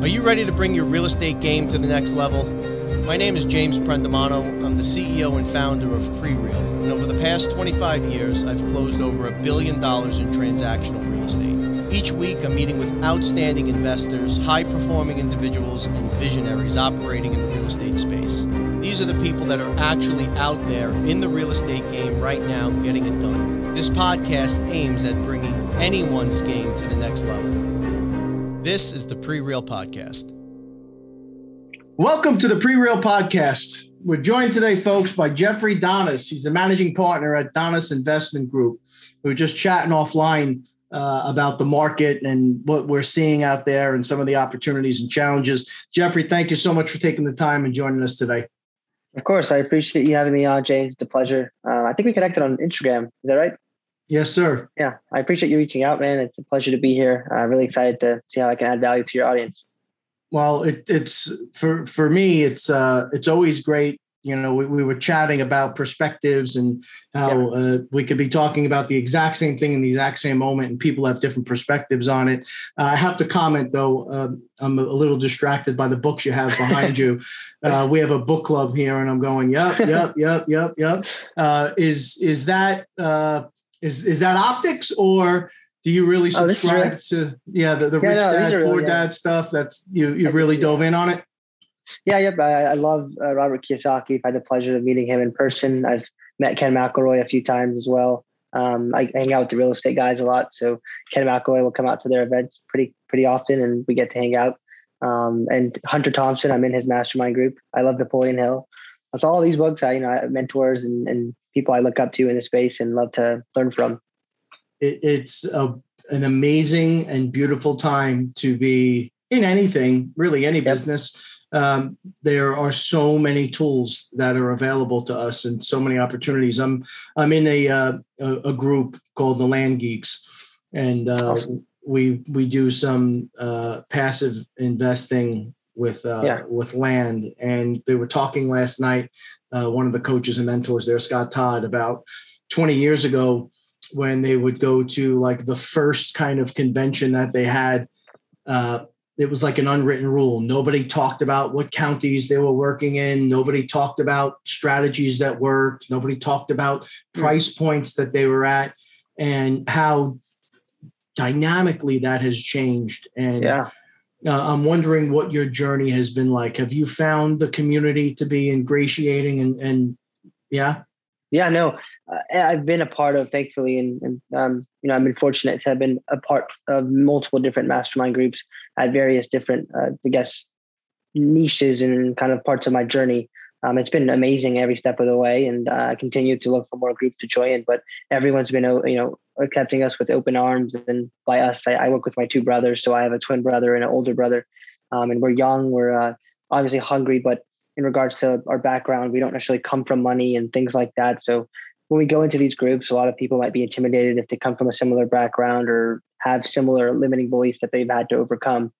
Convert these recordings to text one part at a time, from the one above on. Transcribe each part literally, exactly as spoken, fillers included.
Are you ready to bring your real estate game to the next level? My name is James Prendamano. I'm the C E O and founder of Pre-Real, and over the past twenty-five years, I've closed over a billion dollars in transactional real estate. Each week, I'm meeting with outstanding investors, high-performing individuals, and visionaries operating in the real estate space. These are the people that are actually out there in the real estate game right now getting it done. This podcast aims at bringing anyone's game to the next level. This is the Pre-Real Podcast. Welcome to the Pre-Real Podcast. We're joined today, folks, by Jeffrey Donis. He's the managing partner at Donis Investment Group. We were just chatting offline uh, about the market and what we're seeing out there and some of the opportunities and challenges. Jeffrey, thank you so much for taking the time and joining us today. Of course. I appreciate you having me on, James. It's a pleasure. Uh, I think we connected on Instagram. Is that right? Yes, sir. Yeah. I appreciate you reaching out, man. It's a pleasure to be here. I'm uh, really excited to see how I can add value to your audience. Well, it, it's for, for me, it's uh, it's always great. You know, we, we were chatting about perspectives and how yeah. uh, we could be talking about the exact same thing in the exact same moment, and people have different perspectives on it. Uh, I have to comment, though, uh, I'm a little distracted by the books you have behind you. Uh, we have a book club here, and I'm going, yep, yep, yep, yep, yep. Uh, is is that uh, is is that optics or? Do you really subscribe oh, to yeah the, the yeah, Rich no, Dad Poor really, Dad yeah. stuff? That's you you I really think, dove yeah. in on it. Yeah, yep. I, I love uh, Robert Kiyosaki. I've had the pleasure of meeting him in person. I've met Ken McElroy a few times as well. Um, I hang out with the real estate guys a lot, so Ken McElroy will come out to their events pretty pretty often, and we get to hang out. Um, and Hunter Thompson, I'm in his mastermind group. I love Napoleon Hill. That's all these books. I you know I have mentors and, and people I look up to in the space and love to learn from. It's a, an amazing and beautiful time to be in anything, really any business. Um, there are so many tools that are available to us and so many opportunities. I'm I'm in a uh, a group called The Land Geeks, and uh, awesome. we we do some uh, passive investing with uh, yeah. with land. And they were talking last night. Uh, one of the coaches and mentors there, Scott Todd, about twenty years ago. When they would go to like the first kind of convention that they had, uh, it was like an unwritten rule. Nobody talked about what counties they were working in. Nobody talked about strategies that worked. Nobody talked about price points that they were at and how dynamically that has changed. And yeah. uh, I'm wondering what your journey has been like. Have you found the community to be ingratiating and, and yeah. Yeah, no, I've been a part of, thankfully, and, and um, you know, I've been fortunate to have been a part of multiple different mastermind groups at various different, uh, I guess, niches and kind of parts of my journey. Um, it's been amazing every step of the way, and uh, I continue to look for more groups to join. But everyone's been, you know, accepting us with open arms. And by us, I, I work with my two brothers, so I have a twin brother and an older brother, um, and we're young. We're uh, obviously hungry, but in regards to our background, we don't necessarily come from money and things like that. So when we go into these groups, a lot of people might be intimidated if they come from a similar background or have similar limiting beliefs that they've had to overcome.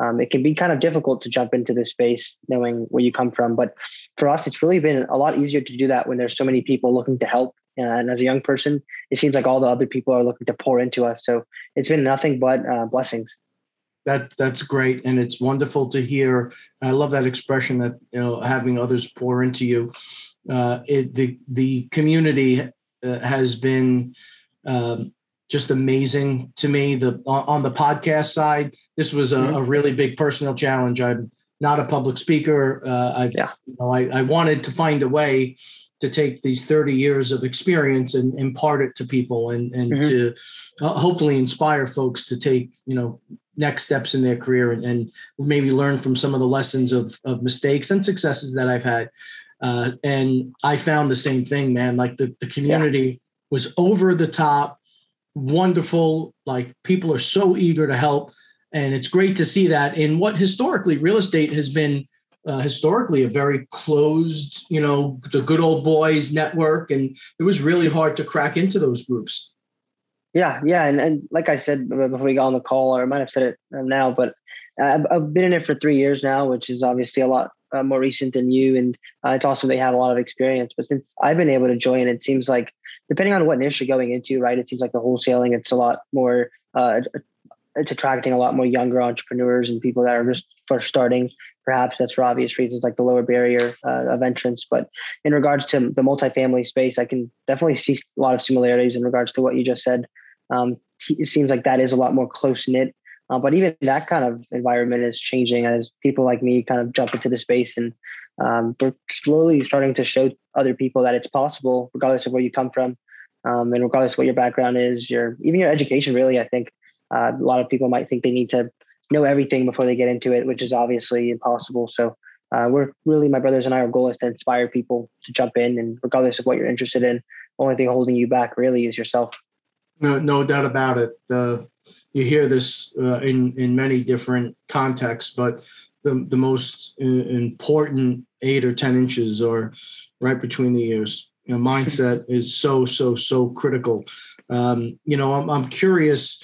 Um, it can be kind of difficult to jump into this space knowing where you come from. But for us, it's really been a lot easier to do that when there's so many people looking to help. And as a young person, it seems like all the other people are looking to pour into us. So it's been nothing but uh, blessings. That that's great. And it's wonderful to hear. I love that expression that, you know, having others pour into you. Uh, it, the, the community uh, has been um, just amazing to me. The on the podcast side, this was a, a really big personal challenge. I'm not a public speaker. Uh, I've, yeah. you know, I, I wanted to find a way to take these thirty years of experience and impart it to people and, and mm-hmm. to uh, hopefully inspire folks to take, you know, next steps in their career and, and maybe learn from some of the lessons of, of mistakes and successes that I've had. Uh, and I found the same thing, man, like the, the community yeah. was over the top, wonderful. Like people are so eager to help. And it's great to see that in what historically real estate has been Uh, historically a very closed, you know, the good old boys network. And it was really hard to crack into those groups. Yeah. Yeah. And, and like I said, before we got on the call, or I might've said it now, but I've, I've been in it for three years now, which is obviously a lot uh, more recent than you. And uh, it's awesome. They have a lot of experience, but since I've been able to join, it seems like depending on what niche you're going into, right. It seems like the wholesaling, it's a lot more, uh, it's attracting a lot more younger entrepreneurs and people that are just first starting. Perhaps that's for obvious reasons, like the lower barrier uh, of entrance. But in regards to the multifamily space, I can definitely see a lot of similarities in regards to what you just said. Um, it seems like that is a lot more close knit. Uh, but even that kind of environment is changing as people like me kind of jump into the space, and um, we're slowly starting to show other people that it's possible, regardless of where you come from, um, and regardless of what your background is, your even your education. Really, I think uh, a lot of people might think they need to know everything before they get into it, which is obviously impossible. So uh, we're really, my brothers and I, our goal is to inspire people to jump in, and regardless of what you're interested in, the only thing holding you back really is yourself. No, no doubt about it. The You hear this uh, in, in many different contexts, but the, the most important eight or ten inches are right between the ears. You know, mindset is so, so, so critical. Um, you know, I'm, I'm curious,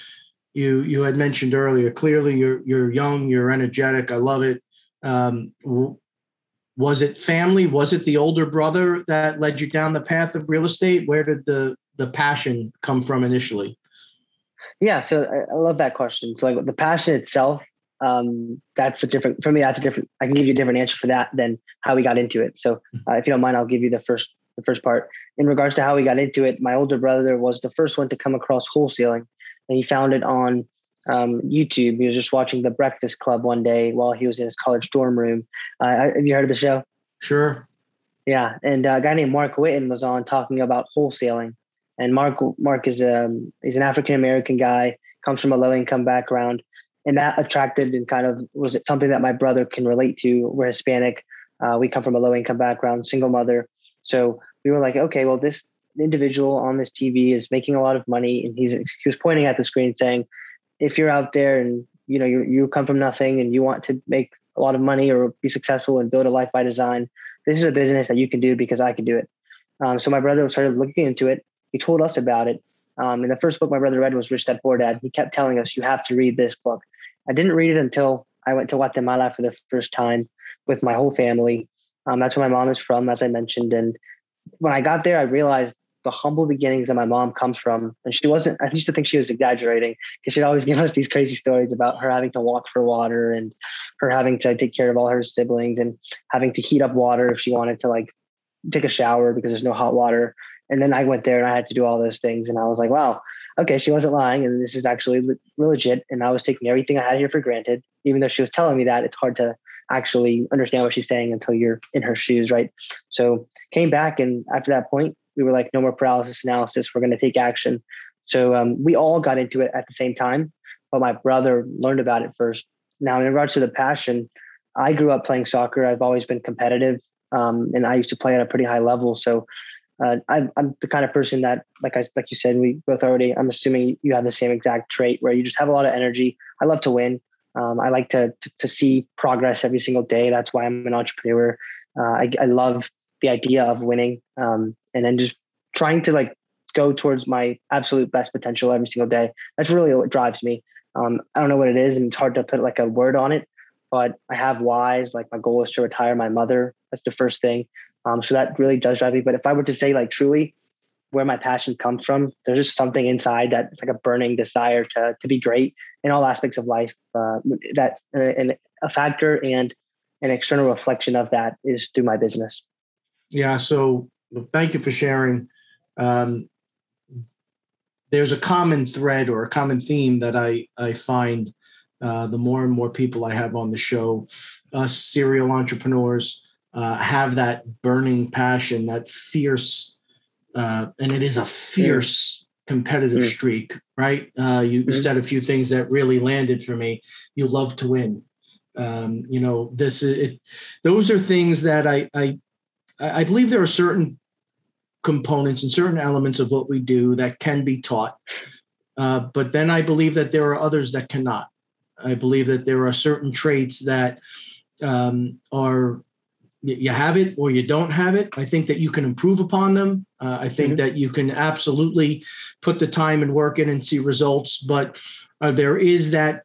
you you had mentioned earlier, clearly you're, you're young, you're energetic. I love it. Um, was it family? Was it the older brother that led you down the path of real estate? Where did the, the passion come from initially? Yeah, so I love that question. So like the passion itself, um, that's a different, for me, that's a different, I can give you a different answer for that than how we got into it. So uh, if you don't mind, I'll give you the first, the first part. In regards to how we got into it, my older brother was the first one to come across wholesaling, and he found it on um, YouTube. He was just watching The Breakfast Club one day while he was in his college dorm room. Uh, have you heard of the show? Sure. Yeah. And a guy named Mark Whitten was on talking about wholesaling. And Mark, Mark is um he's an African-American guy, comes from a low-income background. And that attracted and kind of was something that my brother can relate to. We're Hispanic. Uh, we come from a low-income background, single mother. So we were like, okay, well, this individual on this T V is making a lot of money. And he's, he was pointing at the screen saying, if you're out there and, you know, you, you come from nothing and you want to make a lot of money or be successful and build a life by design, this is a business that you can do because I can do it. Um, so my brother started looking into it. He told us about it. Um, and the first book my brother read was Rich Dad Poor Dad. He kept telling us, you have to read this book. I didn't read it until I went to Guatemala for the first time with my whole family. Um, that's where my mom is from, as I mentioned. And when I got there, I realized the humble beginnings that my mom comes from. And she wasn't, I used to think she was exaggerating because she'd always give us these crazy stories about her having to walk for water and her having to take care of all her siblings and having to heat up water if she wanted to like take a shower because there's no hot water. And then I went there and I had to do all those things. And I was like, wow, okay, she wasn't lying. And this is actually legit. And I was taking everything I had here for granted, even though she was telling me that. It's hard to actually understand what she's saying until you're in her shoes, right? So came back. And after that point, we were like, no more paralysis analysis. We're going to take action. So um, we all got into it at the same time. But my brother learned about it first. Now, in regards to the passion, I grew up playing soccer. I've always been competitive. Um, and I used to play at a pretty high level. So Uh, I'm, I'm the kind of person that, like I, like you said, we both already, I'm assuming you have the same exact trait where you just have a lot of energy. I love to win. Um, I like to, to, to see progress every single day. That's why I'm an entrepreneur. Uh, I, I love the idea of winning um, and then just trying to like go towards my absolute best potential every single day. That's really what drives me. Um, I don't know what it is, and it's hard to put like a word on it, but I have whys. Like my goal is to retire my mother. That's the first thing. Um, so that really does drive me. But if I were to say like truly where my passion comes from, there's just something inside that's like a burning desire to to be great in all aspects of life. Uh, that uh, and a factor and an external reflection of that is through my business. Yeah. So thank you for sharing. Um, there's a common thread or a common theme that I, I find uh, the more and more people I have on the show, us serial entrepreneurs, Uh, have that burning passion, that fierce, uh, and it is a fierce competitive mm. streak, right? Uh, you mm. said a few things that really landed for me. You love to win. Um, you know, this is, it, those are things that I, I, I believe there are certain components and certain elements of what we do that can be taught. Uh, but then I believe that there are others that cannot. I believe that there are certain traits that um, are, you have it or you don't have it. I think that you can improve upon them. Uh, I think mm-hmm. that you can absolutely put the time and work in and see results. But uh, there is that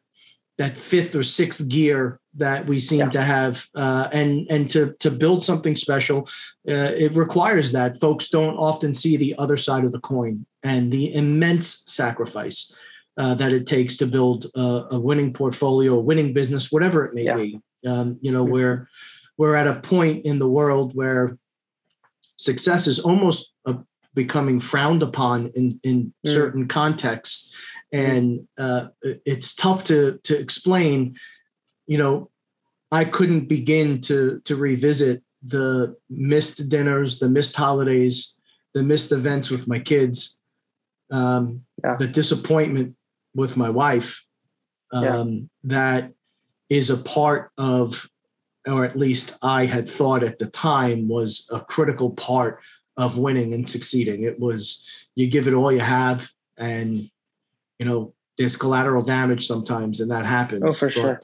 that fifth or sixth gear that we seem yeah. to have. Uh, and and to, to build something special, uh, it requires that. Folks don't often see the other side of the coin and the immense sacrifice uh, that it takes to build a, a winning portfolio, a winning business, whatever it may yeah. be. Um, you know, we're we're at a point in the world where success is almost a, becoming frowned upon in, in mm. certain contexts. And uh, it's tough to to explain. You know, I couldn't begin to to revisit the missed dinners, the missed holidays, the missed events with my kids, um, yeah. the disappointment with my wife um, yeah. that is a part of, or at least I had thought at the time was a critical part of winning and succeeding. It was, you give it all you have, and, you know, there's collateral damage sometimes, and that happens. Oh, for but, sure.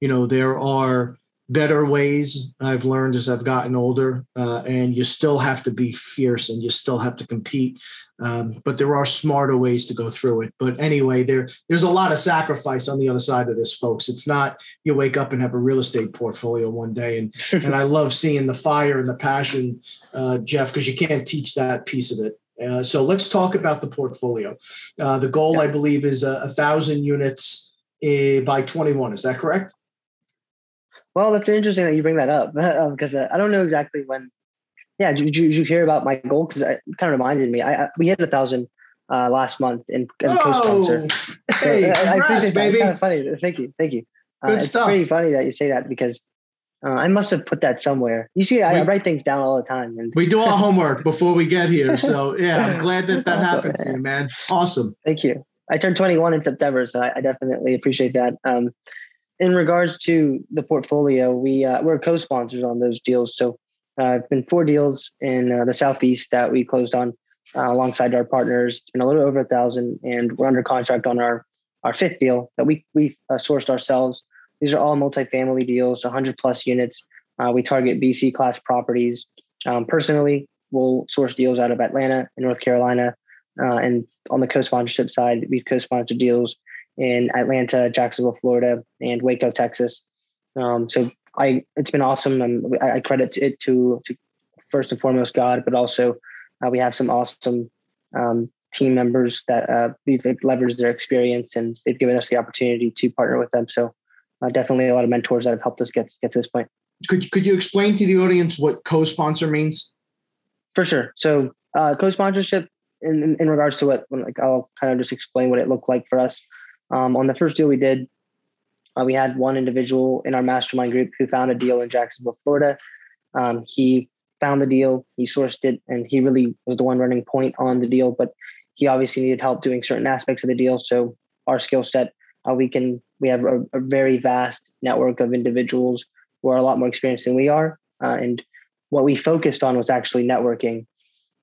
You know, there are better ways, I've learned as I've gotten older, uh, and you still have to be fierce and you still have to compete. Um, but there are smarter ways to go through it. But anyway, there there's a lot of sacrifice on the other side of this, folks. It's not you wake up and have a real estate portfolio one day. And and I love seeing the fire and the passion, uh, Jeff, because you can't teach that piece of it. Uh, so let's talk about the portfolio. Uh, the goal, yeah. I believe, is uh, one thousand units uh, by twenty-one. Is that correct? Well, that's interesting that you bring that up because um, uh, I don't know exactly when. Yeah, did you, did you hear about my goal? Because it kind of reminded me. I, I we hit a thousand uh, last month in as a co-sponsor. Oh, so, hey, I, congrats, I appreciate baby. It's kind of funny. Thank you, thank you. Good uh, it's stuff. It's pretty funny that you say that because uh, I must have put that somewhere. You see, I, we, I write things down all the time. And we do our homework before we get here. So yeah, I'm glad that that happened for you, man. Awesome. Thank you. I turned twenty-one in September, so I, I definitely appreciate that. Um, In regards to the portfolio, we, uh, we're co-sponsors on those deals. So uh, I've been four deals in uh, the Southeast that we closed on uh, alongside our partners, and a little over a thousand. And we're under contract on our, our fifth deal that we, we uh, sourced ourselves. These are all multifamily deals, one hundred plus units. Uh, we target B C class properties. Um, personally, we'll source deals out of Atlanta and North Carolina. Uh, and on the co-sponsorship side, we've co-sponsored deals in Atlanta, Jacksonville, Florida, and Waco, Texas. Um, so I, it's been awesome. And I, I credit it to, to first and foremost God, but also uh, we have some awesome um, team members that uh, we've leveraged their experience, and they've given us the opportunity to partner with them. So uh, definitely a lot of mentors that have helped us get, get to this point. Could, could you explain to the audience what co-sponsor means? For sure. So uh, co-sponsorship in, in, in regards to what, like, I'll kind of just explain what it looked like for us. Um, on the first deal we did, uh, we had one individual in our mastermind group who found a deal in Jacksonville, Florida. Um, he found the deal, he sourced it, and he really was the one running point on the deal, but he obviously needed help doing certain aspects of the deal. So our skill set, uh, we can, we have a, a very vast network of individuals who are a lot more experienced than we are. Uh, and what we focused on was actually networking.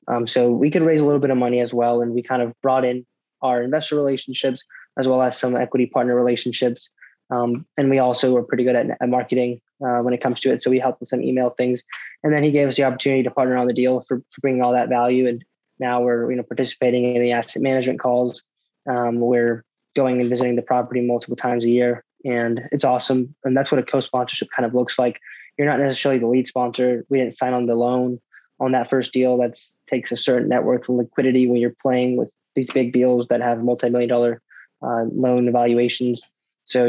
Um, so we could raise a little bit of money as well. And we kind of brought in our investor relationships, as well as some equity partner relationships. Um, and we also were pretty good at, at marketing uh, when it comes to it. So we helped with some email things. And then he gave us the opportunity to partner on the deal for, for bringing all that value. And now we're you know participating in the asset management calls. Um, we're going and visiting the property multiple times a year. And it's awesome. And that's what a co-sponsorship kind of looks like. You're not necessarily the lead sponsor. We didn't sign on the loan on that first deal. That takes a certain net worth and liquidity when you're playing with these big deals that have multi-million dollar Uh, loan evaluations. So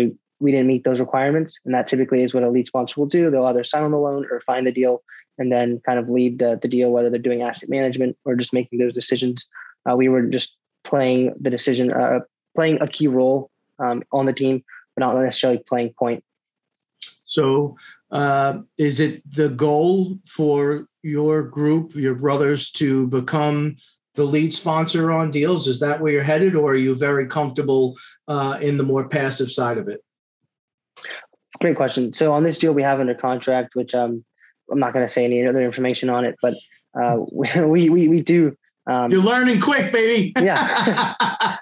we didn't meet those requirements. And that typically is what a lead sponsor will do. They'll either sign on the loan or find the deal and then kind of lead the, the deal, whether they're doing asset management or just making those decisions. Uh, we were just playing the decision, uh, playing a key role um, on the team, but not necessarily playing point. So uh, is it the goal for your group, your brothers, to become the lead sponsor on deals? Is that where you're headed, or are you very comfortable uh, in the more passive side of it? Great question. So on this deal we have under contract, which um, I'm not going to say any other information on it, but uh, we, we, we do. Um, you're learning quick, baby. yeah.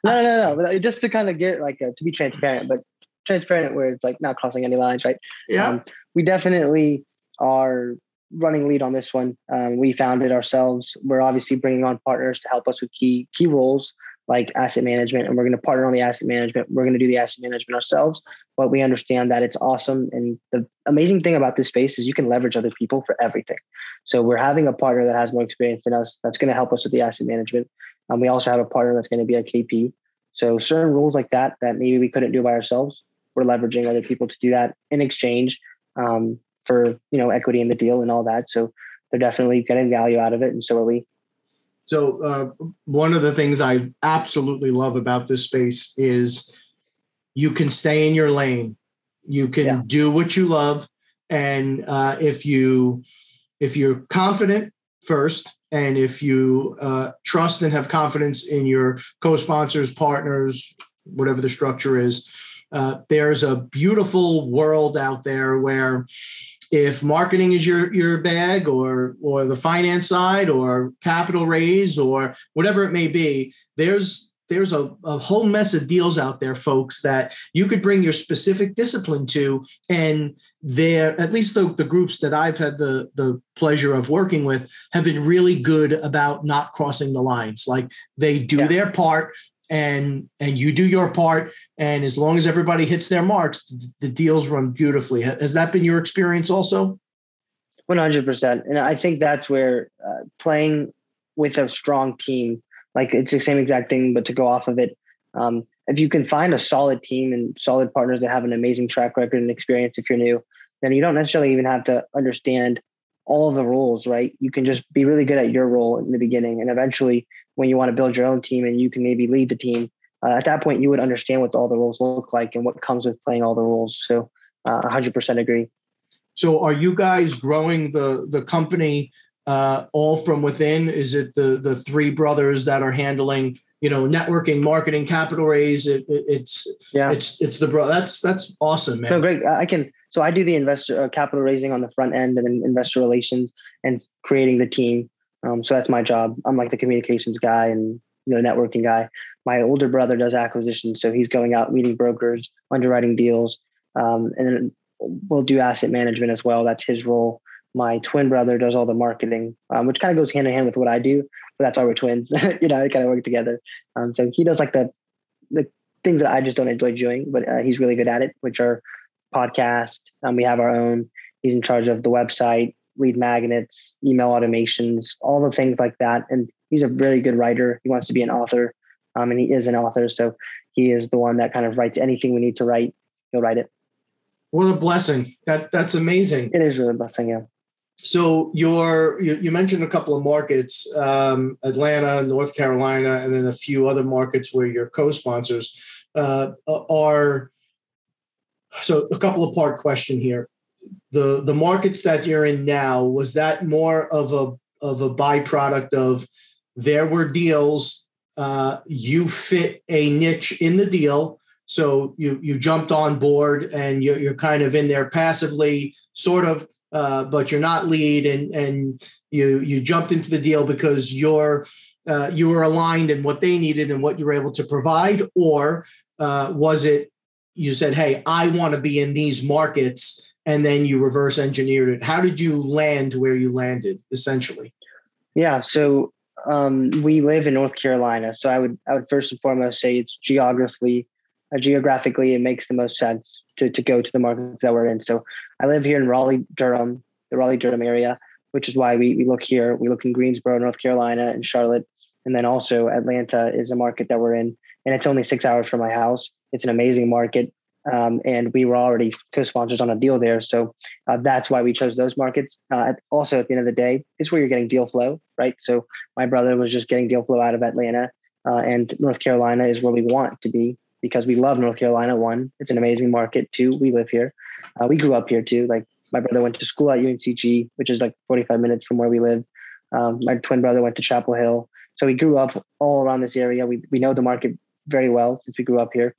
No, no, no. Just to kind of get like a, to be transparent, but transparent where it's like not crossing any lines, right? Yeah. Um, we definitely are running lead on this one. Um, we found it ourselves. We're obviously bringing on partners to help us with key key roles like asset management, and we're going to partner on the asset management. We're going to do the asset management ourselves, but we understand that it's awesome. And the amazing thing about this space is you can leverage other people for everything. So we're having a partner that has more experience than us that's going to help us with the asset management. Um, we also have a partner that's going to be a K P. So certain rules like that, that maybe we couldn't do by ourselves, we're leveraging other people to do that in exchange um, for, you know, equity in the deal and all that. So they're definitely getting value out of it. And so are we. So uh, one of the things I absolutely love about this space is you can stay in your lane. You can yeah. do what you love. And uh, if you, if you're confident first, and if you uh, trust and have confidence in your co-sponsors, partners, whatever the structure is, uh, there's a beautiful world out there where if marketing is your your bag, or or the finance side, or capital raise, or whatever it may be, there's there's a, a whole mess of deals out there, folks, that you could bring your specific discipline to. And they're, at least the, the groups that I've had the, the pleasure of working with have been really good about not crossing the lines. Like they do yeah. their part and, and you do your part. And as long as everybody hits their marks, the, the deals run beautifully. Has that been your experience also? one hundred percent. And I think that's where uh, playing with a strong team, like it's the same exact thing, but to go off of it, um, if you can find a solid team and solid partners that have an amazing track record and experience, if you're new, then you don't necessarily even have to understand all of the rules, right? You can just be really good at your role in the beginning. And eventually when you want to build your own team and you can maybe lead the team, uh, at that point, you would understand what all the rules look like and what comes with playing all the rules. So uh, one hundred percent agree. So are you guys growing the the company Uh, all from within? Is it the the three brothers that are handling, you know, networking, marketing, capital raise? It, it, it's yeah, it's it's the bro. That's that's awesome, man. So great. I can so I do the investor uh, capital raising on the front end, and then investor relations and creating the team. Um, so that's my job. I'm like the communications guy and you know networking guy. My older brother does acquisitions, so he's going out meeting brokers, underwriting deals, um, and then we'll do asset management as well. That's his role. My twin brother does all the marketing, um, which kind of goes hand in hand with what I do, but that's why we're twins. you know, we kind of work together. Um, so he does like the the things that I just don't enjoy doing, but uh, he's really good at it, which are podcasts. Um, we have our own. He's in charge of the website, lead magnets, email automations, all the things like that. And he's a really good writer. He wants to be an author, um, and he is an author. So he is the one that kind of writes anything we need to write. He'll write it. What a blessing. That That's amazing. It is really a blessing, yeah. So you're, you, you mentioned a couple of markets, um, Atlanta, North Carolina, and then a few other markets where your co-sponsors uh, are. So a couple of part question here. The the markets that you're in now, was that more of a of a byproduct of there were deals, uh, you fit a niche in the deal, so you, you jumped on board and you're, you're kind of in there passively, sort of, Uh, but you're not lead, and and you you jumped into the deal because you're uh, you were aligned in what they needed and what you were able to provide, or uh, was it you said, hey, I want to be in these markets, and then you reverse engineered it? How did you land where you landed, essentially? Yeah, so um, we live in North Carolina, so I would I would first and foremost say it's geographically. Geographically, it makes the most sense to, to go to the markets that we're in. So I live here in Raleigh, Durham, the Raleigh, Durham area, which is why we, we look here. We look in Greensboro, North Carolina, and Charlotte. And then also Atlanta is a market that we're in. And it's only six hours from my house. It's an amazing market. Um, and we were already co-sponsors on a deal there. So uh, that's why we chose those markets. Uh, also, at the end of the day, it's where you're getting deal flow, right? So my brother was just getting deal flow out of Atlanta. Uh, and North Carolina is where we want to be, because we love North Carolina. One, it's an amazing market. Two, we live here. Uh, we grew up here too. Like my brother went to school at U N C G, which is like forty-five minutes from where we live. Um, my twin brother went to Chapel Hill. So we grew up all around this area. We we know the market very well since we grew up here.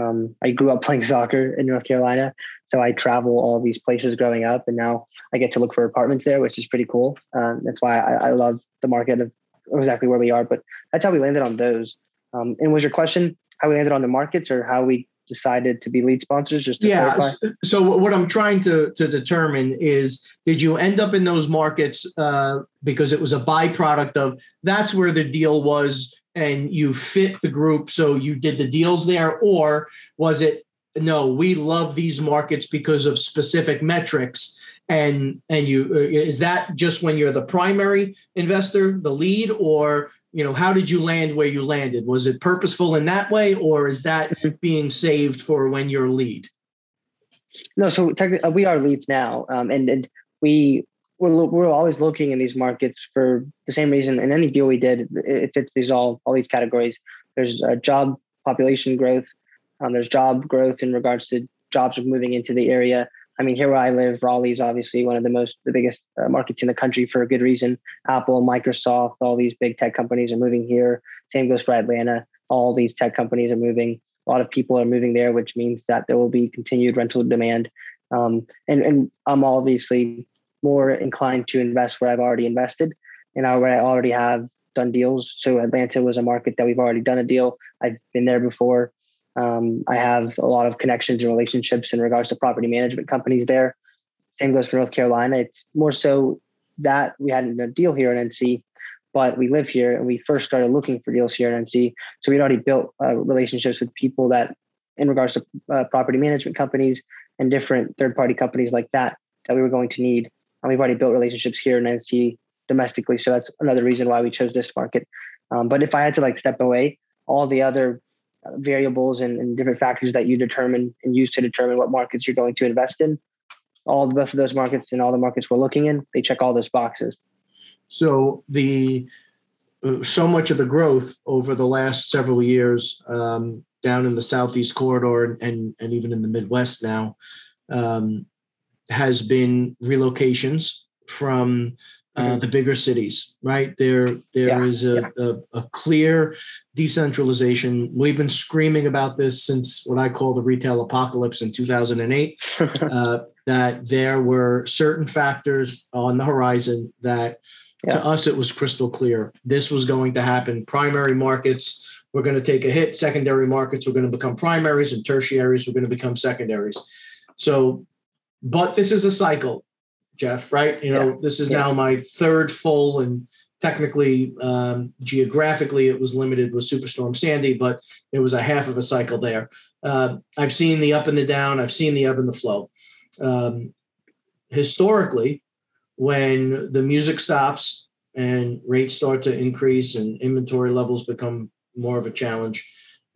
Um, I grew up playing soccer in North Carolina. So I travel all these places growing up, and now I get to look for apartments there, which is pretty cool. Um, that's why I, I love the market of exactly where we are, but that's how we landed on those. Um, and was your question how we landed on the markets, or how we decided to be lead sponsors? Just to yeah. Clarify. So what I'm trying to to determine is, did you end up in those markets uh, because it was a byproduct of that's where the deal was and you fit the group, so you did the deals there, or was it no, we love these markets because of specific metrics? And and you is that just when you're the primary investor, the lead, or you know, how did you land where you landed? Was it purposeful in that way, or is that being saved for when you're a lead? No, so technically we are leads now, um, and and we we're, we're always looking in these markets for the same reason. In any deal we did, it fits these all all these categories. There's uh, job population growth. Um, there's job growth in regards to jobs moving into the area. I mean, here where I live, Raleigh is obviously one of the most, the biggest uh, markets in the country for a good reason. Apple, Microsoft, all these big tech companies are moving here. Same goes for Atlanta. All these tech companies are moving. A lot of people are moving there, which means that there will be continued rental demand. Um, and, and I'm obviously more inclined to invest where I've already invested and where I already have done deals. So Atlanta was a market that we've already done a deal. I've been there before. Um, I have a lot of connections and relationships in regards to property management companies there. Same goes for North Carolina. It's more so that we hadn't done a deal here in N C, but we live here and we first started looking for deals here in N C. So we'd already built uh, relationships with people that in regards to uh, property management companies and different third-party companies like that, that we were going to need. And we've already built relationships here in N C domestically. So that's another reason why we chose this market. Um, but if I had to like step away, all the other variables and, and different factors that you determine and use to determine what markets you're going to invest in. All the both of those markets and all the markets we're looking in, they check all those boxes. So the so much of the growth over the last several years um, down in the Southeast corridor and, and, and even in the Midwest now um, has been relocations from Uh, the bigger cities, right? There, there yeah, is a, yeah. a, a clear decentralization. We've been screaming about this since what I call the retail apocalypse in two thousand eight, uh, that there were certain factors on the horizon that yeah. to us, it was crystal clear. This was going to happen. Primary markets were going to take a hit. Secondary markets were going to become primaries and tertiaries were going to become secondaries. So, but this is a cycle. Jeff, right? You know, yeah. this is yeah. now my third full, and technically, um, geographically, it was limited with Superstorm Sandy, but there was a half of a cycle there. Uh, I've seen the up and the down. I've seen the ebb and the flow. Um, historically, when the music stops and rates start to increase and inventory levels become more of a challenge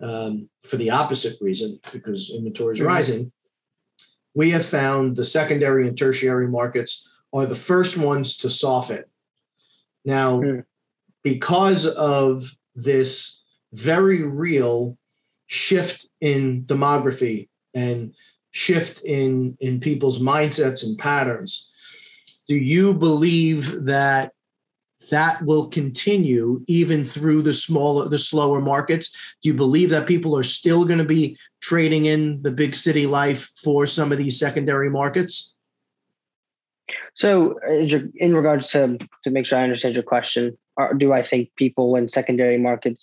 um, for the opposite reason, because inventory is mm-hmm. rising, we have found the secondary and tertiary markets are the first ones to soften. Now, mm. because of this very real shift in demography and shift in, in people's mindsets and patterns, do you believe that that will continue even through the smaller, the slower markets? Do you believe that people are still going to be trading in the big city life for some of these secondary markets? So in regards to, to make sure I understand your question, are, do I think people in secondary markets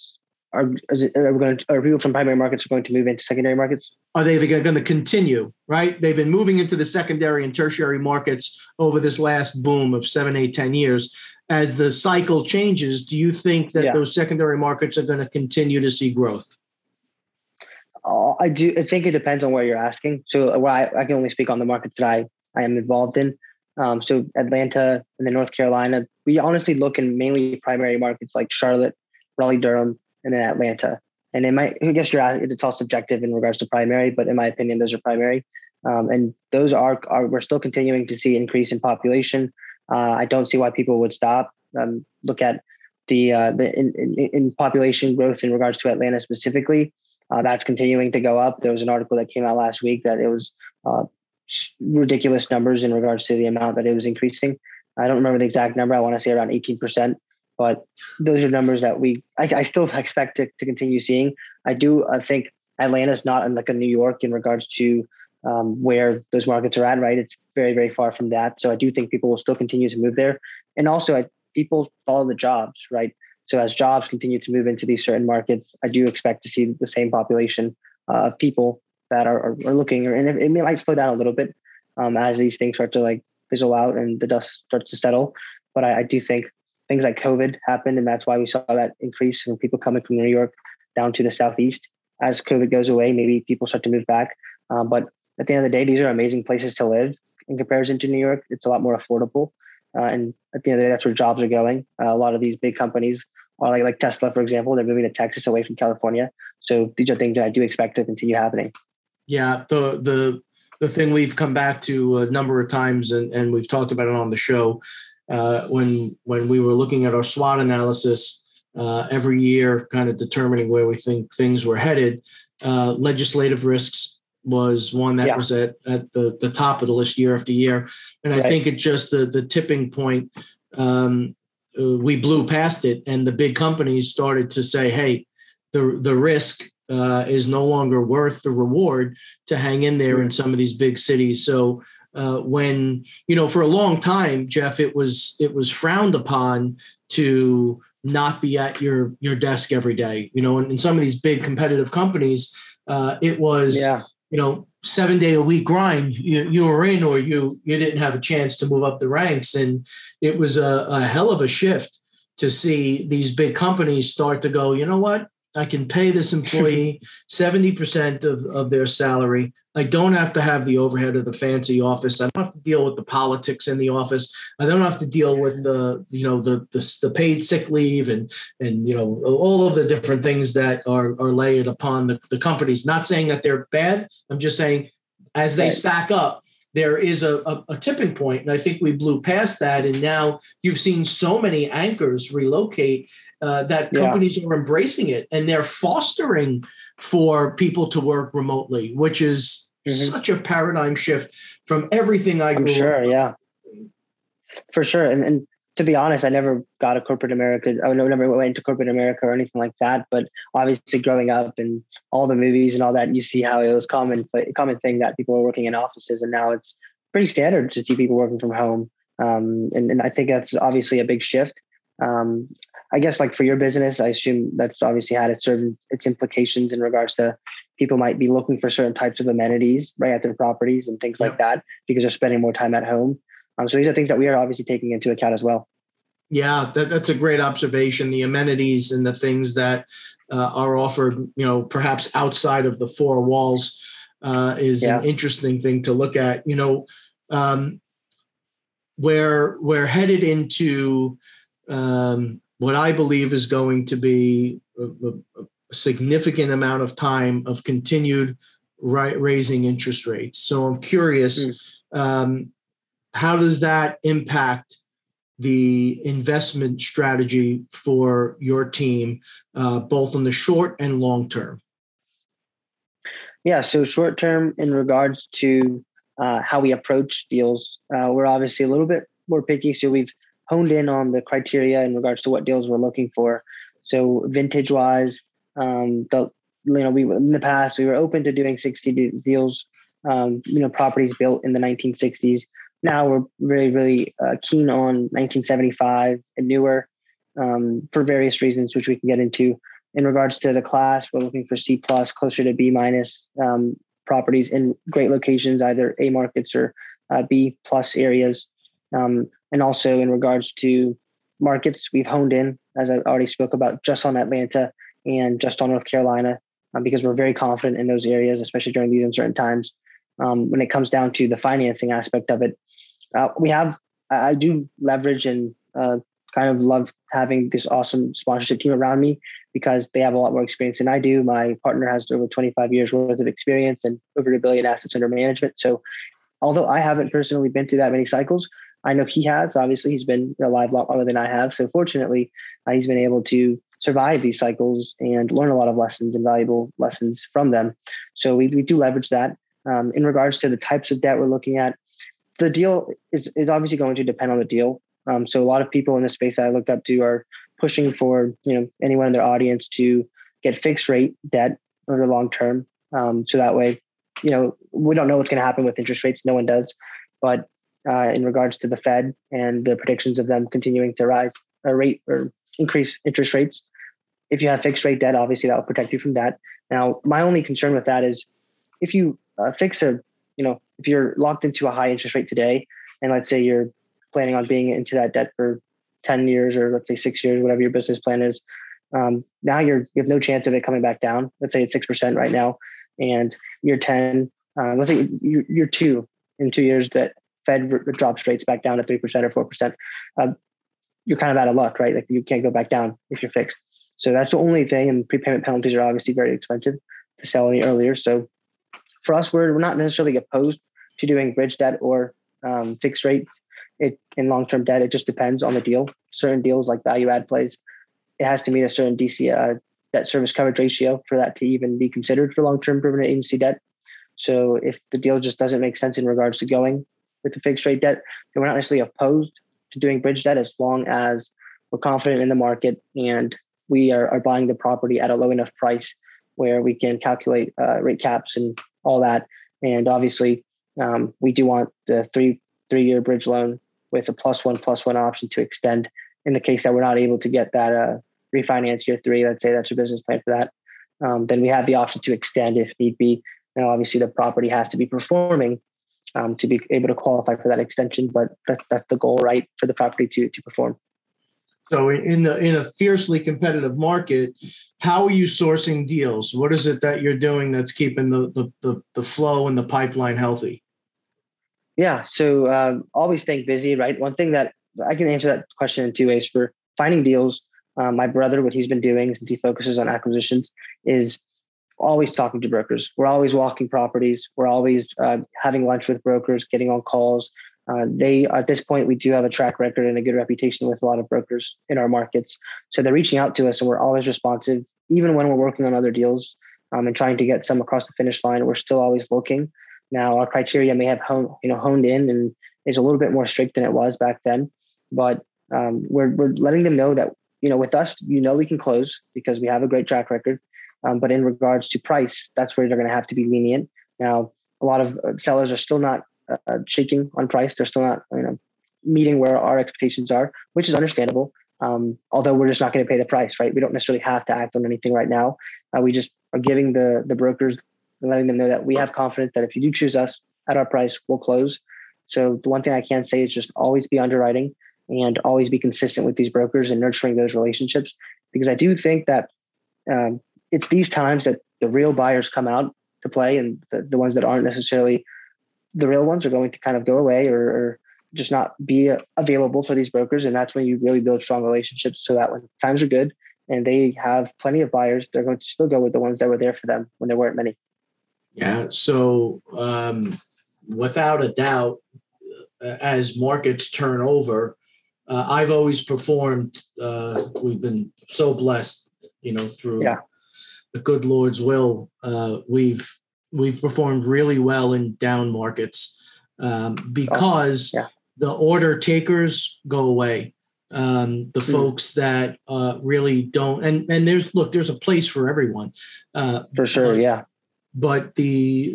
are, is it, are, going to, are people from primary markets are going to move into secondary markets? Are they going to continue, right? They've been moving into the secondary and tertiary markets over this last boom of seven, eight, ten years. As the cycle changes, do you think that yeah. those secondary markets are going to continue to see growth? Uh, I do. I think it depends on where you're asking. So where I, I can only speak on the markets that I, I am involved in. Um, so Atlanta and then North Carolina, we honestly look in mainly primary markets like Charlotte, Raleigh, Durham, and then Atlanta. And in my, I guess you're asking, it's all subjective in regards to primary, but in my opinion, those are primary. Um, and those are, are, we're still continuing to see increase in population. Uh, I don't see why people would stop. Um, look at the uh, the in, in, in population growth in regards to Atlanta specifically. Uh, that's continuing to go up. There was an article that came out last week that it was uh, ridiculous numbers in regards to the amount that it was increasing. I don't remember the exact number. I want to say around eighteen percent. But those are numbers that we I, I still expect to, to continue seeing. I do I think Atlanta is not in like a New York in regards to Um, where those markets are at, right? It's very, very far from that. So I do think people will still continue to move there. And also I, people follow the jobs, right? So as jobs continue to move into these certain markets, I do expect to see the same population uh, of people that are, are, are looking, and it, it might slow down a little bit um, as these things start to like fizzle out and the dust starts to settle. But I, I do think things like COVID happened, and that's why we saw that increase in people coming from New York down to the Southeast. As COVID goes away, maybe people start to move back. Um, but at the end of the day, these are amazing places to live in comparison to New York. It's a lot more affordable. Uh, and at the end of the day, that's where jobs are going. Uh, a lot of these big companies or like, like Tesla, for example, they're moving to Texas away from California. So these are things that I do expect to continue happening. Yeah. The, the, the thing we've come back to a number of times, and, and we've talked about it on the show, uh, when, when we were looking at our SWOT analysis, uh, every year, kind of determining where we think things were headed. Uh, legislative risks was one that yeah. was at, at the, the top of the list year after year. And I right. think it just the, the tipping point, um, we blew past it, and the big companies started to say, hey, the, the risk uh, is no longer worth the reward to hang in there mm-hmm. in some of these big cities. So uh, when, you know, for a long time, Jeff, it was, it was frowned upon to not be at your, your desk every day, you know, and in some of these big competitive companies, uh, it was, yeah. you know, seven day a week grind, you, you were in, or you, you didn't have a chance to move up the ranks. And it was a, a hell of a shift to see these big companies start to go, you know what, I can pay this employee seventy percent of, of their salary. I don't have to have the overhead of the fancy office. I don't have to deal with the politics in the office. I don't have to deal with the, you know, the, the, the paid sick leave and, and, you know, all of the different things that are, are layered upon the, the companies. Not saying that they're bad. I'm just saying as they stack up, there is a, a, a tipping point. And I think we blew past that. And now you've seen so many anchors relocate Uh, that companies yeah. are embracing it, and they're fostering for people to work remotely, which is mm-hmm. such a paradigm shift from everything I grew up. Sure, yeah, for sure. And, and to be honest, I never got a corporate America. I never went into corporate America or anything like that. But obviously, growing up and all the movies and all that, you see how it was common common thing that people were working in offices, and now it's pretty standard to see people working from home. Um, and, and I think that's obviously a big shift. Um, I guess like for your business, I assume that's obviously had its certain its implications in regards to people might be looking for certain types of amenities right at their properties and things yeah. like that, because they're spending more time at home. Um, so these are things that we are obviously taking into account as well. Yeah, that, that's a great observation. The amenities and the things that uh, are offered, you know, perhaps outside of the four walls uh, is yeah. an interesting thing to look at. You know, um, where we're headed into um, what I believe is going to be a, a significant amount of time of continued ri- raising interest rates. So I'm curious, mm. um, how does that impact the investment strategy for your team, uh, both in the short and long term? Yeah, so short term in regards to uh, how we approach deals, uh, we're obviously a little bit more picky. So we've honed in on the criteria in regards to what deals we're looking for. So vintage wise, um, the, you know, we in the past, we were open to doing sixty deals, um, you know, properties built in the nineteen sixties. Now we're really, really uh, keen on nineteen seventy-five and newer um, for various reasons, which we can get into. In regards to the class, we're looking for C plus, closer to B minus um, properties in great locations, either A markets or uh, B plus areas. Um, and also in regards to markets, we've honed in, as I already spoke about, just on Atlanta and just on North Carolina, um, because we're very confident in those areas, especially during these uncertain times. Um, when it comes down to the financing aspect of it, uh, we have, I do leverage and uh, kind of love having this awesome sponsorship team around me, because they have a lot more experience than I do. My partner has over twenty-five years worth of experience and over a billion assets under management. So although I haven't personally been through that many cycles, I know he has. Obviously, he's been alive a lot longer than I have. So fortunately, uh, he's been able to survive these cycles and learn a lot of lessons and valuable lessons from them. So we, we do leverage that. Um, in regards to the types of debt we're looking at, the deal is, is obviously going to depend on the deal. Um, so a lot of people in the space that I looked up to are pushing for, you know, anyone in their audience to get fixed rate debt over the long term. Um, so that way, you know, we don't know what's going to happen with interest rates. No one does. But Uh, in regards to the Fed and the predictions of them continuing to rise or rate or increase interest rates, if you have fixed rate debt, obviously that will protect you from that. Now, my only concern with that is if you uh, fix a, you know, if you're locked into a high interest rate today, and let's say you're planning on being into that debt for ten years or let's say six years, whatever your business plan is, um, now you're you have no chance of it coming back down. Let's say it's six percent right now, and you're ten. Uh, let's say you're, you're two in two years that Fed drops rates back down to three percent or four percent. Uh, you're kind of out of luck, right? Like you can't go back down if you're fixed. So that's the only thing. And prepayment penalties are obviously very expensive to sell any earlier. So for us, we're, we're not necessarily opposed to doing bridge debt or um, fixed rates it, in long-term debt. It just depends on the deal. Certain deals like value add plays, it has to meet a certain D C, uh, debt service coverage ratio for that to even be considered for long-term permanent agency debt. So if the deal just doesn't make sense in regards to going with the fixed rate debt, then we're not necessarily opposed to doing bridge debt as long as we're confident in the market and we are, are buying the property at a low enough price where we can calculate uh, rate caps and all that. And obviously, um, we do want the three three-year bridge loan with a plus one, plus one option to extend in the case that we're not able to get that uh, refinance year three. Let's say that's your business plan for that. Um, then we have the option to extend if need be. Now, obviously, the property has to be performing um, to be able to qualify for that extension, but that's that's the goal, right, for the property to to perform. So in the, in a fiercely competitive market, how are you sourcing deals? What is it that you're doing that's keeping the the the, the flow and the pipeline healthy? Yeah, so um, always staying busy, right? One thing that I can answer that question in two ways for finding deals. Um, my brother, what he's been doing since he focuses on acquisitions is always talking to brokers. We're always walking properties. We're always uh, having lunch with brokers, getting on calls. Uh, they, at this point, we do have a track record and a good reputation with a lot of brokers in our markets. So they're reaching out to us and we're always responsive, even when we're working on other deals um, and trying to get some across the finish line. We're still always looking. Now, our criteria may have honed, you know, honed in and is a little bit more strict than it was back then, but um, we're, we're letting them know that, you know, with us, you know, we can close because we have a great track record. Um, but in regards to price, that's where they're going to have to be lenient. Now, a lot of sellers are still not uh, shaking on price. They're still not, you know, meeting where our expectations are, which is understandable. Um, although we're just not going to pay the price, right? We don't necessarily have to act on anything right now. Uh, we just are giving the the brokers and letting them know that we have confidence that if you do choose us at our price, we'll close. So the one thing I can say is just always be underwriting and always be consistent with these brokers and nurturing those relationships, because I do think that um, it's these times that the real buyers come out to play, and the, the ones that aren't necessarily the real ones are going to kind of go away or, or just not be available for these brokers. And that's when you really build strong relationships so that when times are good and they have plenty of buyers, they're going to still go with the ones that were there for them when there weren't many. Yeah. So um, without a doubt, as markets turn over, uh, I've always performed. Uh, we've been so blessed, you know, through yeah. the good Lord's will. Uh, we've we've performed really well in down markets um, because oh, yeah. the order takers go away. Um, the mm. folks that uh, really don't, and and there's look, there's a place for everyone. Uh, for sure, but, yeah. But the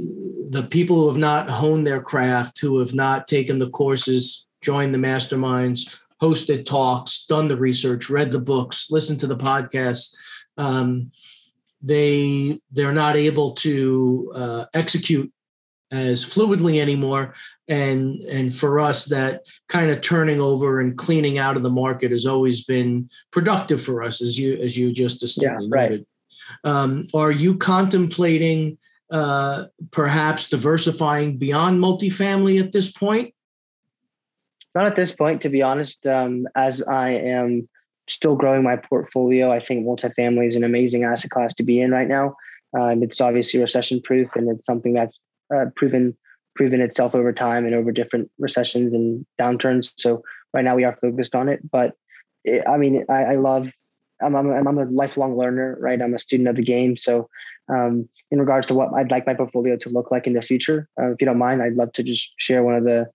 the people who have not honed their craft, who have not taken the courses, joined the masterminds, hosted talks, done the research, read the books, listened to the podcasts, um, they they're not able to uh, execute as fluidly anymore. And and for us, that kind of turning over and cleaning out of the market has always been productive for us, as you as you just astutely yeah, right. noted. Um, are you contemplating? Uh, perhaps diversifying beyond multifamily at this point? Not at this point, to be honest, um, as I am still growing my portfolio. I think multifamily is an amazing asset class to be in right now. Um, it's obviously recession proof, and it's something that's uh, proven, proven itself over time and over different recessions and downturns. So right now we are focused on it, but it, I mean, I, I love, I'm, I'm, I'm a lifelong learner, right? I'm a student of the game. So Um, in regards to what I'd like my portfolio to look like in the future. Uh, if you don't mind, I'd love to just share one of the,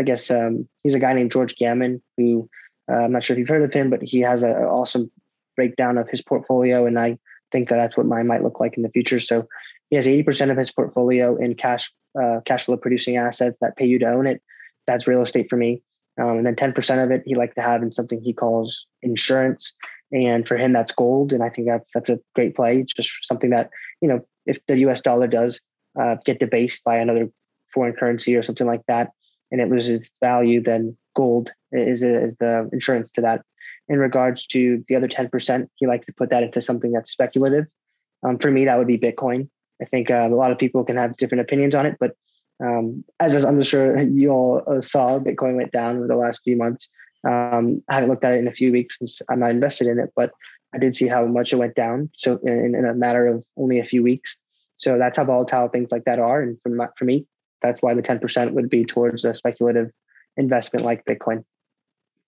I guess, um, he's a guy named George Gammon, who uh, I'm not sure if you've heard of him, but he has an awesome breakdown of his portfolio. And I think that that's what mine might look like in the future. So he has eighty percent of his portfolio in cash, uh, cash flow producing assets that pay you to own it. That's real estate for me. Um, and then ten percent of it he likes to have in something he calls insurance. And for him, that's gold. And I think that's that's a great play. It's just something that, you know, if the U S dollar does uh, get debased by another foreign currency or something like that, and it loses its value, then gold is, is the insurance to that. In regards to the other ten percent, he likes to put that into something that's speculative. Um, for me, that would be Bitcoin. I think uh, a lot of people can have different opinions on it, but um, as I'm sure you all saw, Bitcoin went down over the last few months. Um, I haven't looked at it in a few weeks since I'm not invested in it, but I did see how much it went down. So in, in a matter of only a few weeks. So that's how volatile things like that are. And for, my, for me, that's why the ten percent would be towards a speculative investment like Bitcoin.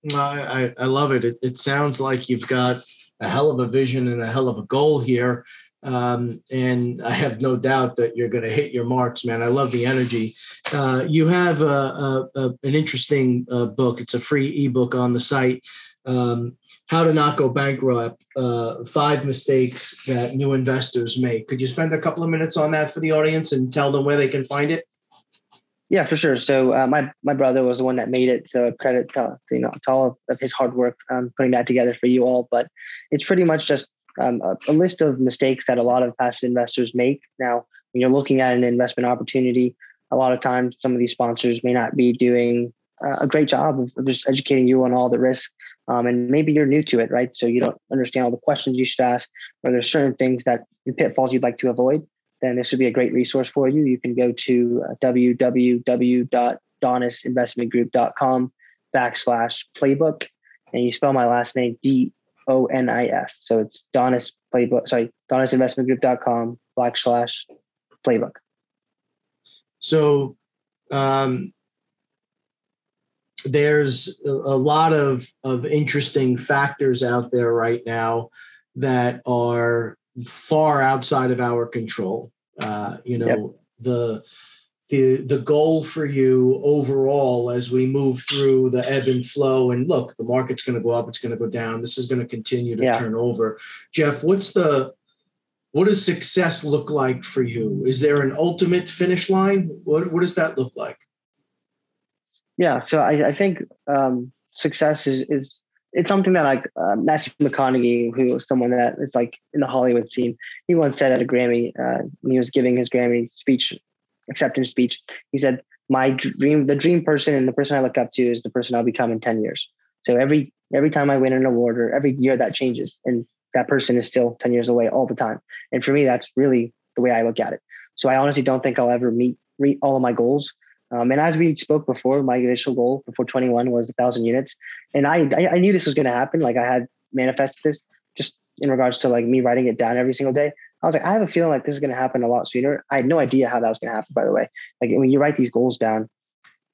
No, I, I love it. it. It sounds like you've got a hell of a vision and a hell of a goal here. Um, and I have no doubt that you're going to hit your marks, man. I love the energy. Uh, you have a, a, a, an interesting uh, book. It's a free ebook on the site. Um, How to Not Go Bankrupt, uh, Five Mistakes That New Investors Make. Could you spend a couple of minutes on that for the audience and tell them where they can find it? Yeah, for sure. So uh, my my brother was the one that made it. So credit to, you know, to all of his hard work um, putting that together for you all. But it's pretty much just um, a, a list of mistakes that a lot of passive investors make. Now, when you're looking at an investment opportunity, a lot of times some of these sponsors may not be doing uh, a great job of, of just educating you on all the risks. Um, and maybe you're new to it, right? So you don't understand all the questions you should ask, or there's certain things that the pitfalls you'd like to avoid, then this would be a great resource for you. You can go to uh, www.donis investment group dot com backslash playbook. And you spell my last name D O N I S. So it's Donis playbook, sorry, donis investment group dot com backslash playbook. So um there's a lot of, of interesting factors out there right now that are far outside of our control. Uh, you know, yep. the, the, the goal for you overall, as we move through the ebb and flow, and look, the market's going to go up, it's going to go down. This is going to continue to yeah. turn over. Jeff, what's the, what does success look like for you? Is there an ultimate finish line? What, what does that look like? Yeah, so I, I think um, success is, is it's something that like uh, Matthew McConaughey, who is someone that is like in the Hollywood scene, he once said at a Grammy, uh, when he was giving his Grammy speech, acceptance speech, he said, "My dream, the dream person, and the person I look up to is the person I'll become in ten years." So every every time I win an award, or every year that changes, and that person is still ten years away all the time. And for me, that's really the way I look at it. So I honestly don't think I'll ever meet, meet all of my goals. Um, and as we spoke before, my initial goal before twenty-one was a thousand units. And I, I knew this was going to happen. Like I had manifested this just in regards to like me writing it down every single day. I was like, I have a feeling like this is going to happen a lot sooner. I had no idea how that was going to happen, by the way. Like when you write these goals down,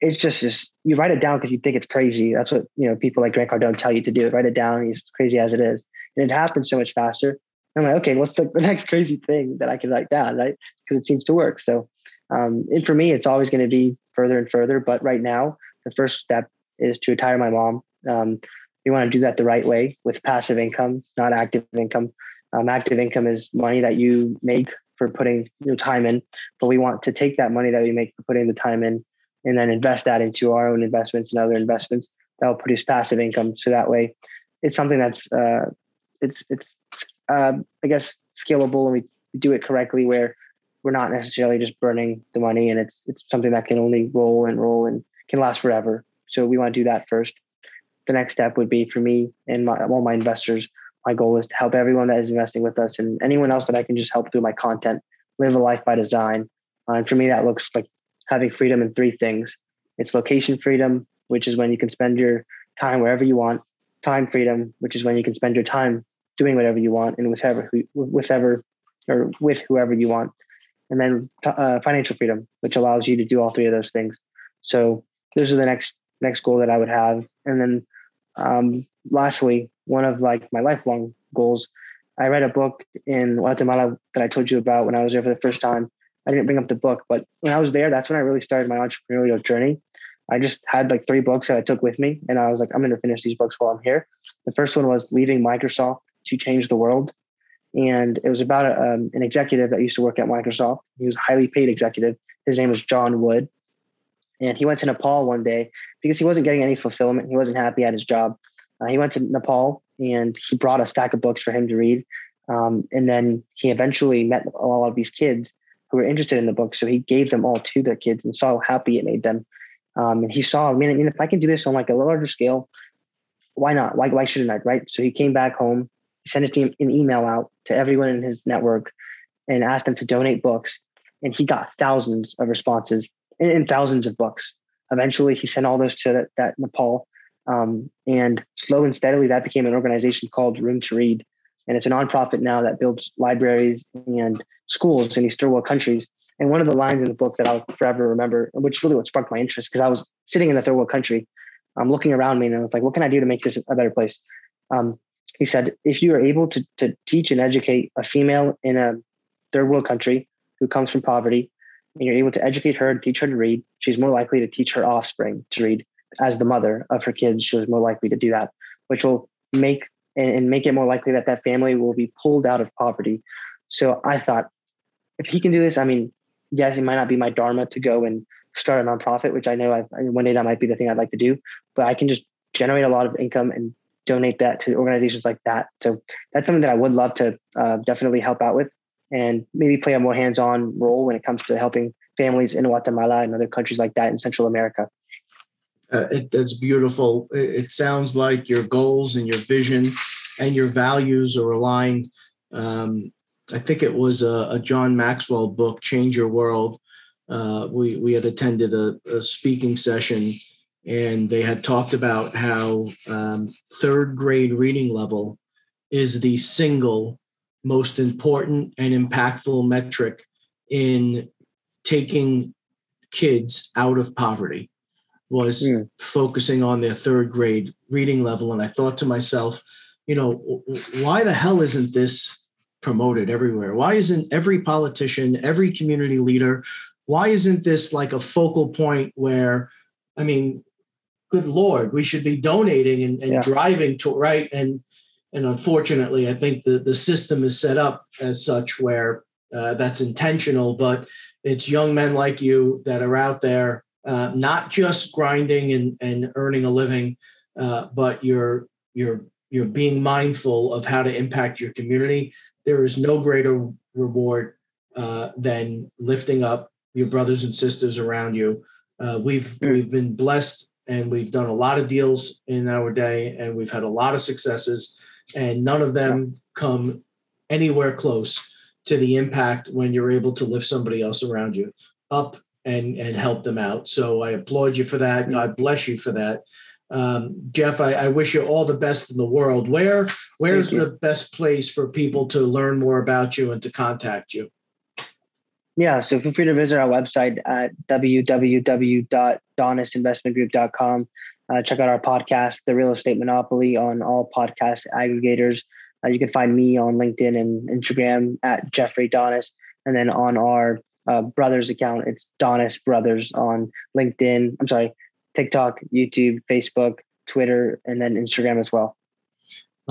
it's just, just you write it down because you think it's crazy. That's what, you know, people like Grant Cardone tell you to do. Write it down. He's crazy as it is. And it happens so much faster. I'm like, okay, what's the, the next crazy thing that I can write down, right? Because it seems to work. So um, and for me, it's always going to be further and further. But right now, the first step is to retire my mom. Um, you want to do that the right way with passive income, not active income. Um, active income is money that you make for putting your time in. But we want to take that money that we make for putting the time in and then invest that into our own investments and other investments that will produce passive income. So that way, it's something that's, uh, it's, it's uh, I guess, scalable, and we do it correctly where we're not necessarily just burning the money, and it's it's something that can only roll and roll and can last forever. So we want to do that first. The next step would be for me and my, all my investors, my goal is to help everyone that is investing with us and anyone else that I can just help through my content, live a life by design. Uh, and for me, that looks like having freedom in three things. It's location freedom, which is when you can spend your time wherever you want. Time freedom, which is when you can spend your time doing whatever you want and with whoever, with whoever, or with whoever you want. And then uh, financial freedom, which allows you to do all three of those things. So those are the next next goal that I would have. And then um, lastly, one of like my lifelong goals, I read a book in Guatemala that I told you about when I was there for the first time. I didn't bring up the book, but when I was there, that's when I really started my entrepreneurial journey. I just had like three books that I took with me. And I was like, I'm going to finish these books while I'm here. The first one was Leaving Microsoft to Change the World. And it was about a, um, an executive that used to work at Microsoft. He was a highly paid executive. His name was John Wood. And he went to Nepal one day because he wasn't getting any fulfillment. He wasn't happy at his job. Uh, he went to Nepal and he brought a stack of books for him to read. Um, and then he eventually met all of these kids who were interested in the book. So he gave them all to the kids and saw how happy it made them. Um, and he saw, I mean, I mean, if I can do this on like a larger scale, why not? Why, why shouldn't I, right? So he came back home, sent a team, an email out to everyone in his network and asked them to donate books. And he got thousands of responses and, and thousands of books. Eventually, he sent all those to that, that Nepal Um, and slow and steadily, that became an organization called Room to Read. And it's a nonprofit now that builds libraries and schools in these third world countries. And one of the lines in the book that I'll forever remember, which is really what sparked my interest, because I was sitting in a third world country, um, looking around me, and I was like, what can I do to make this a better place? Um, he said, if you are able to, to teach and educate a female in a third world country who comes from poverty, and you're able to educate her and teach her to read, she's more likely to teach her offspring to read. As the mother of her kids, she was more likely to do that, which will make and make it more likely that that family will be pulled out of poverty. So I thought, if he can do this, I mean, yes, it might not be my dharma to go and start a nonprofit, which I know I've, one day that might be the thing I'd like to do, but I can just generate a lot of income and donate that to organizations like that. So that's something that I would love to uh, definitely help out with, and maybe play a more hands-on role when it comes to helping families in Guatemala and other countries like that in Central America. Uh, it, it's beautiful. It, it sounds like your goals and your vision and your values are aligned. Um, I think it was a, a John Maxwell book, Change Your World. Uh, we, we had attended a, a speaking session, and they had talked about how um, third grade reading level is the single most important and impactful metric in taking kids out of poverty, was yeah. focusing on their third grade reading level. And I thought to myself, you know, why the hell isn't this promoted everywhere? Why isn't every politician, every community leader, why isn't this like a focal point where, I mean, good Lord, we should be donating and, and yeah. driving to, right? And and unfortunately, I think the, the system is set up as such where uh, that's intentional, but it's young men like you that are out there Uh, not just grinding and, and earning a living, uh, but you're you're you're being mindful of how to impact your community. There is no greater reward uh, than lifting up your brothers and sisters around you. Uh, we've we've been blessed, and we've done a lot of deals in our day, and we've had a lot of successes, and none of them come anywhere close to the impact when you're able to lift somebody else around you up and and help them out. So I applaud you for that. God bless you for that. Um, Jeff, I, I wish you all the best in the world. Where Where's the best place for people to learn more about you and to contact you? Yeah, so feel free to visit our website at w w w dot donis investment group dot com. Uh, check out our podcast, The Real Estate Monopoly, on all podcast aggregators. Uh, you can find me on LinkedIn and Instagram at Jeffrey Donis, and then on our Uh, brothers account, it's Donis Brothers on LinkedIn. I'm sorry, TikTok, YouTube, Facebook, Twitter, and then Instagram as well.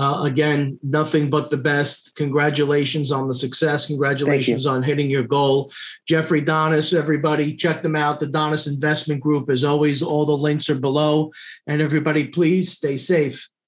Uh, again, nothing but the best. Congratulations on the success. Congratulations on hitting your goal. Jeffrey Donis, everybody, check them out. The Donis Investment Group, as always, all the links are below. And everybody, please stay safe,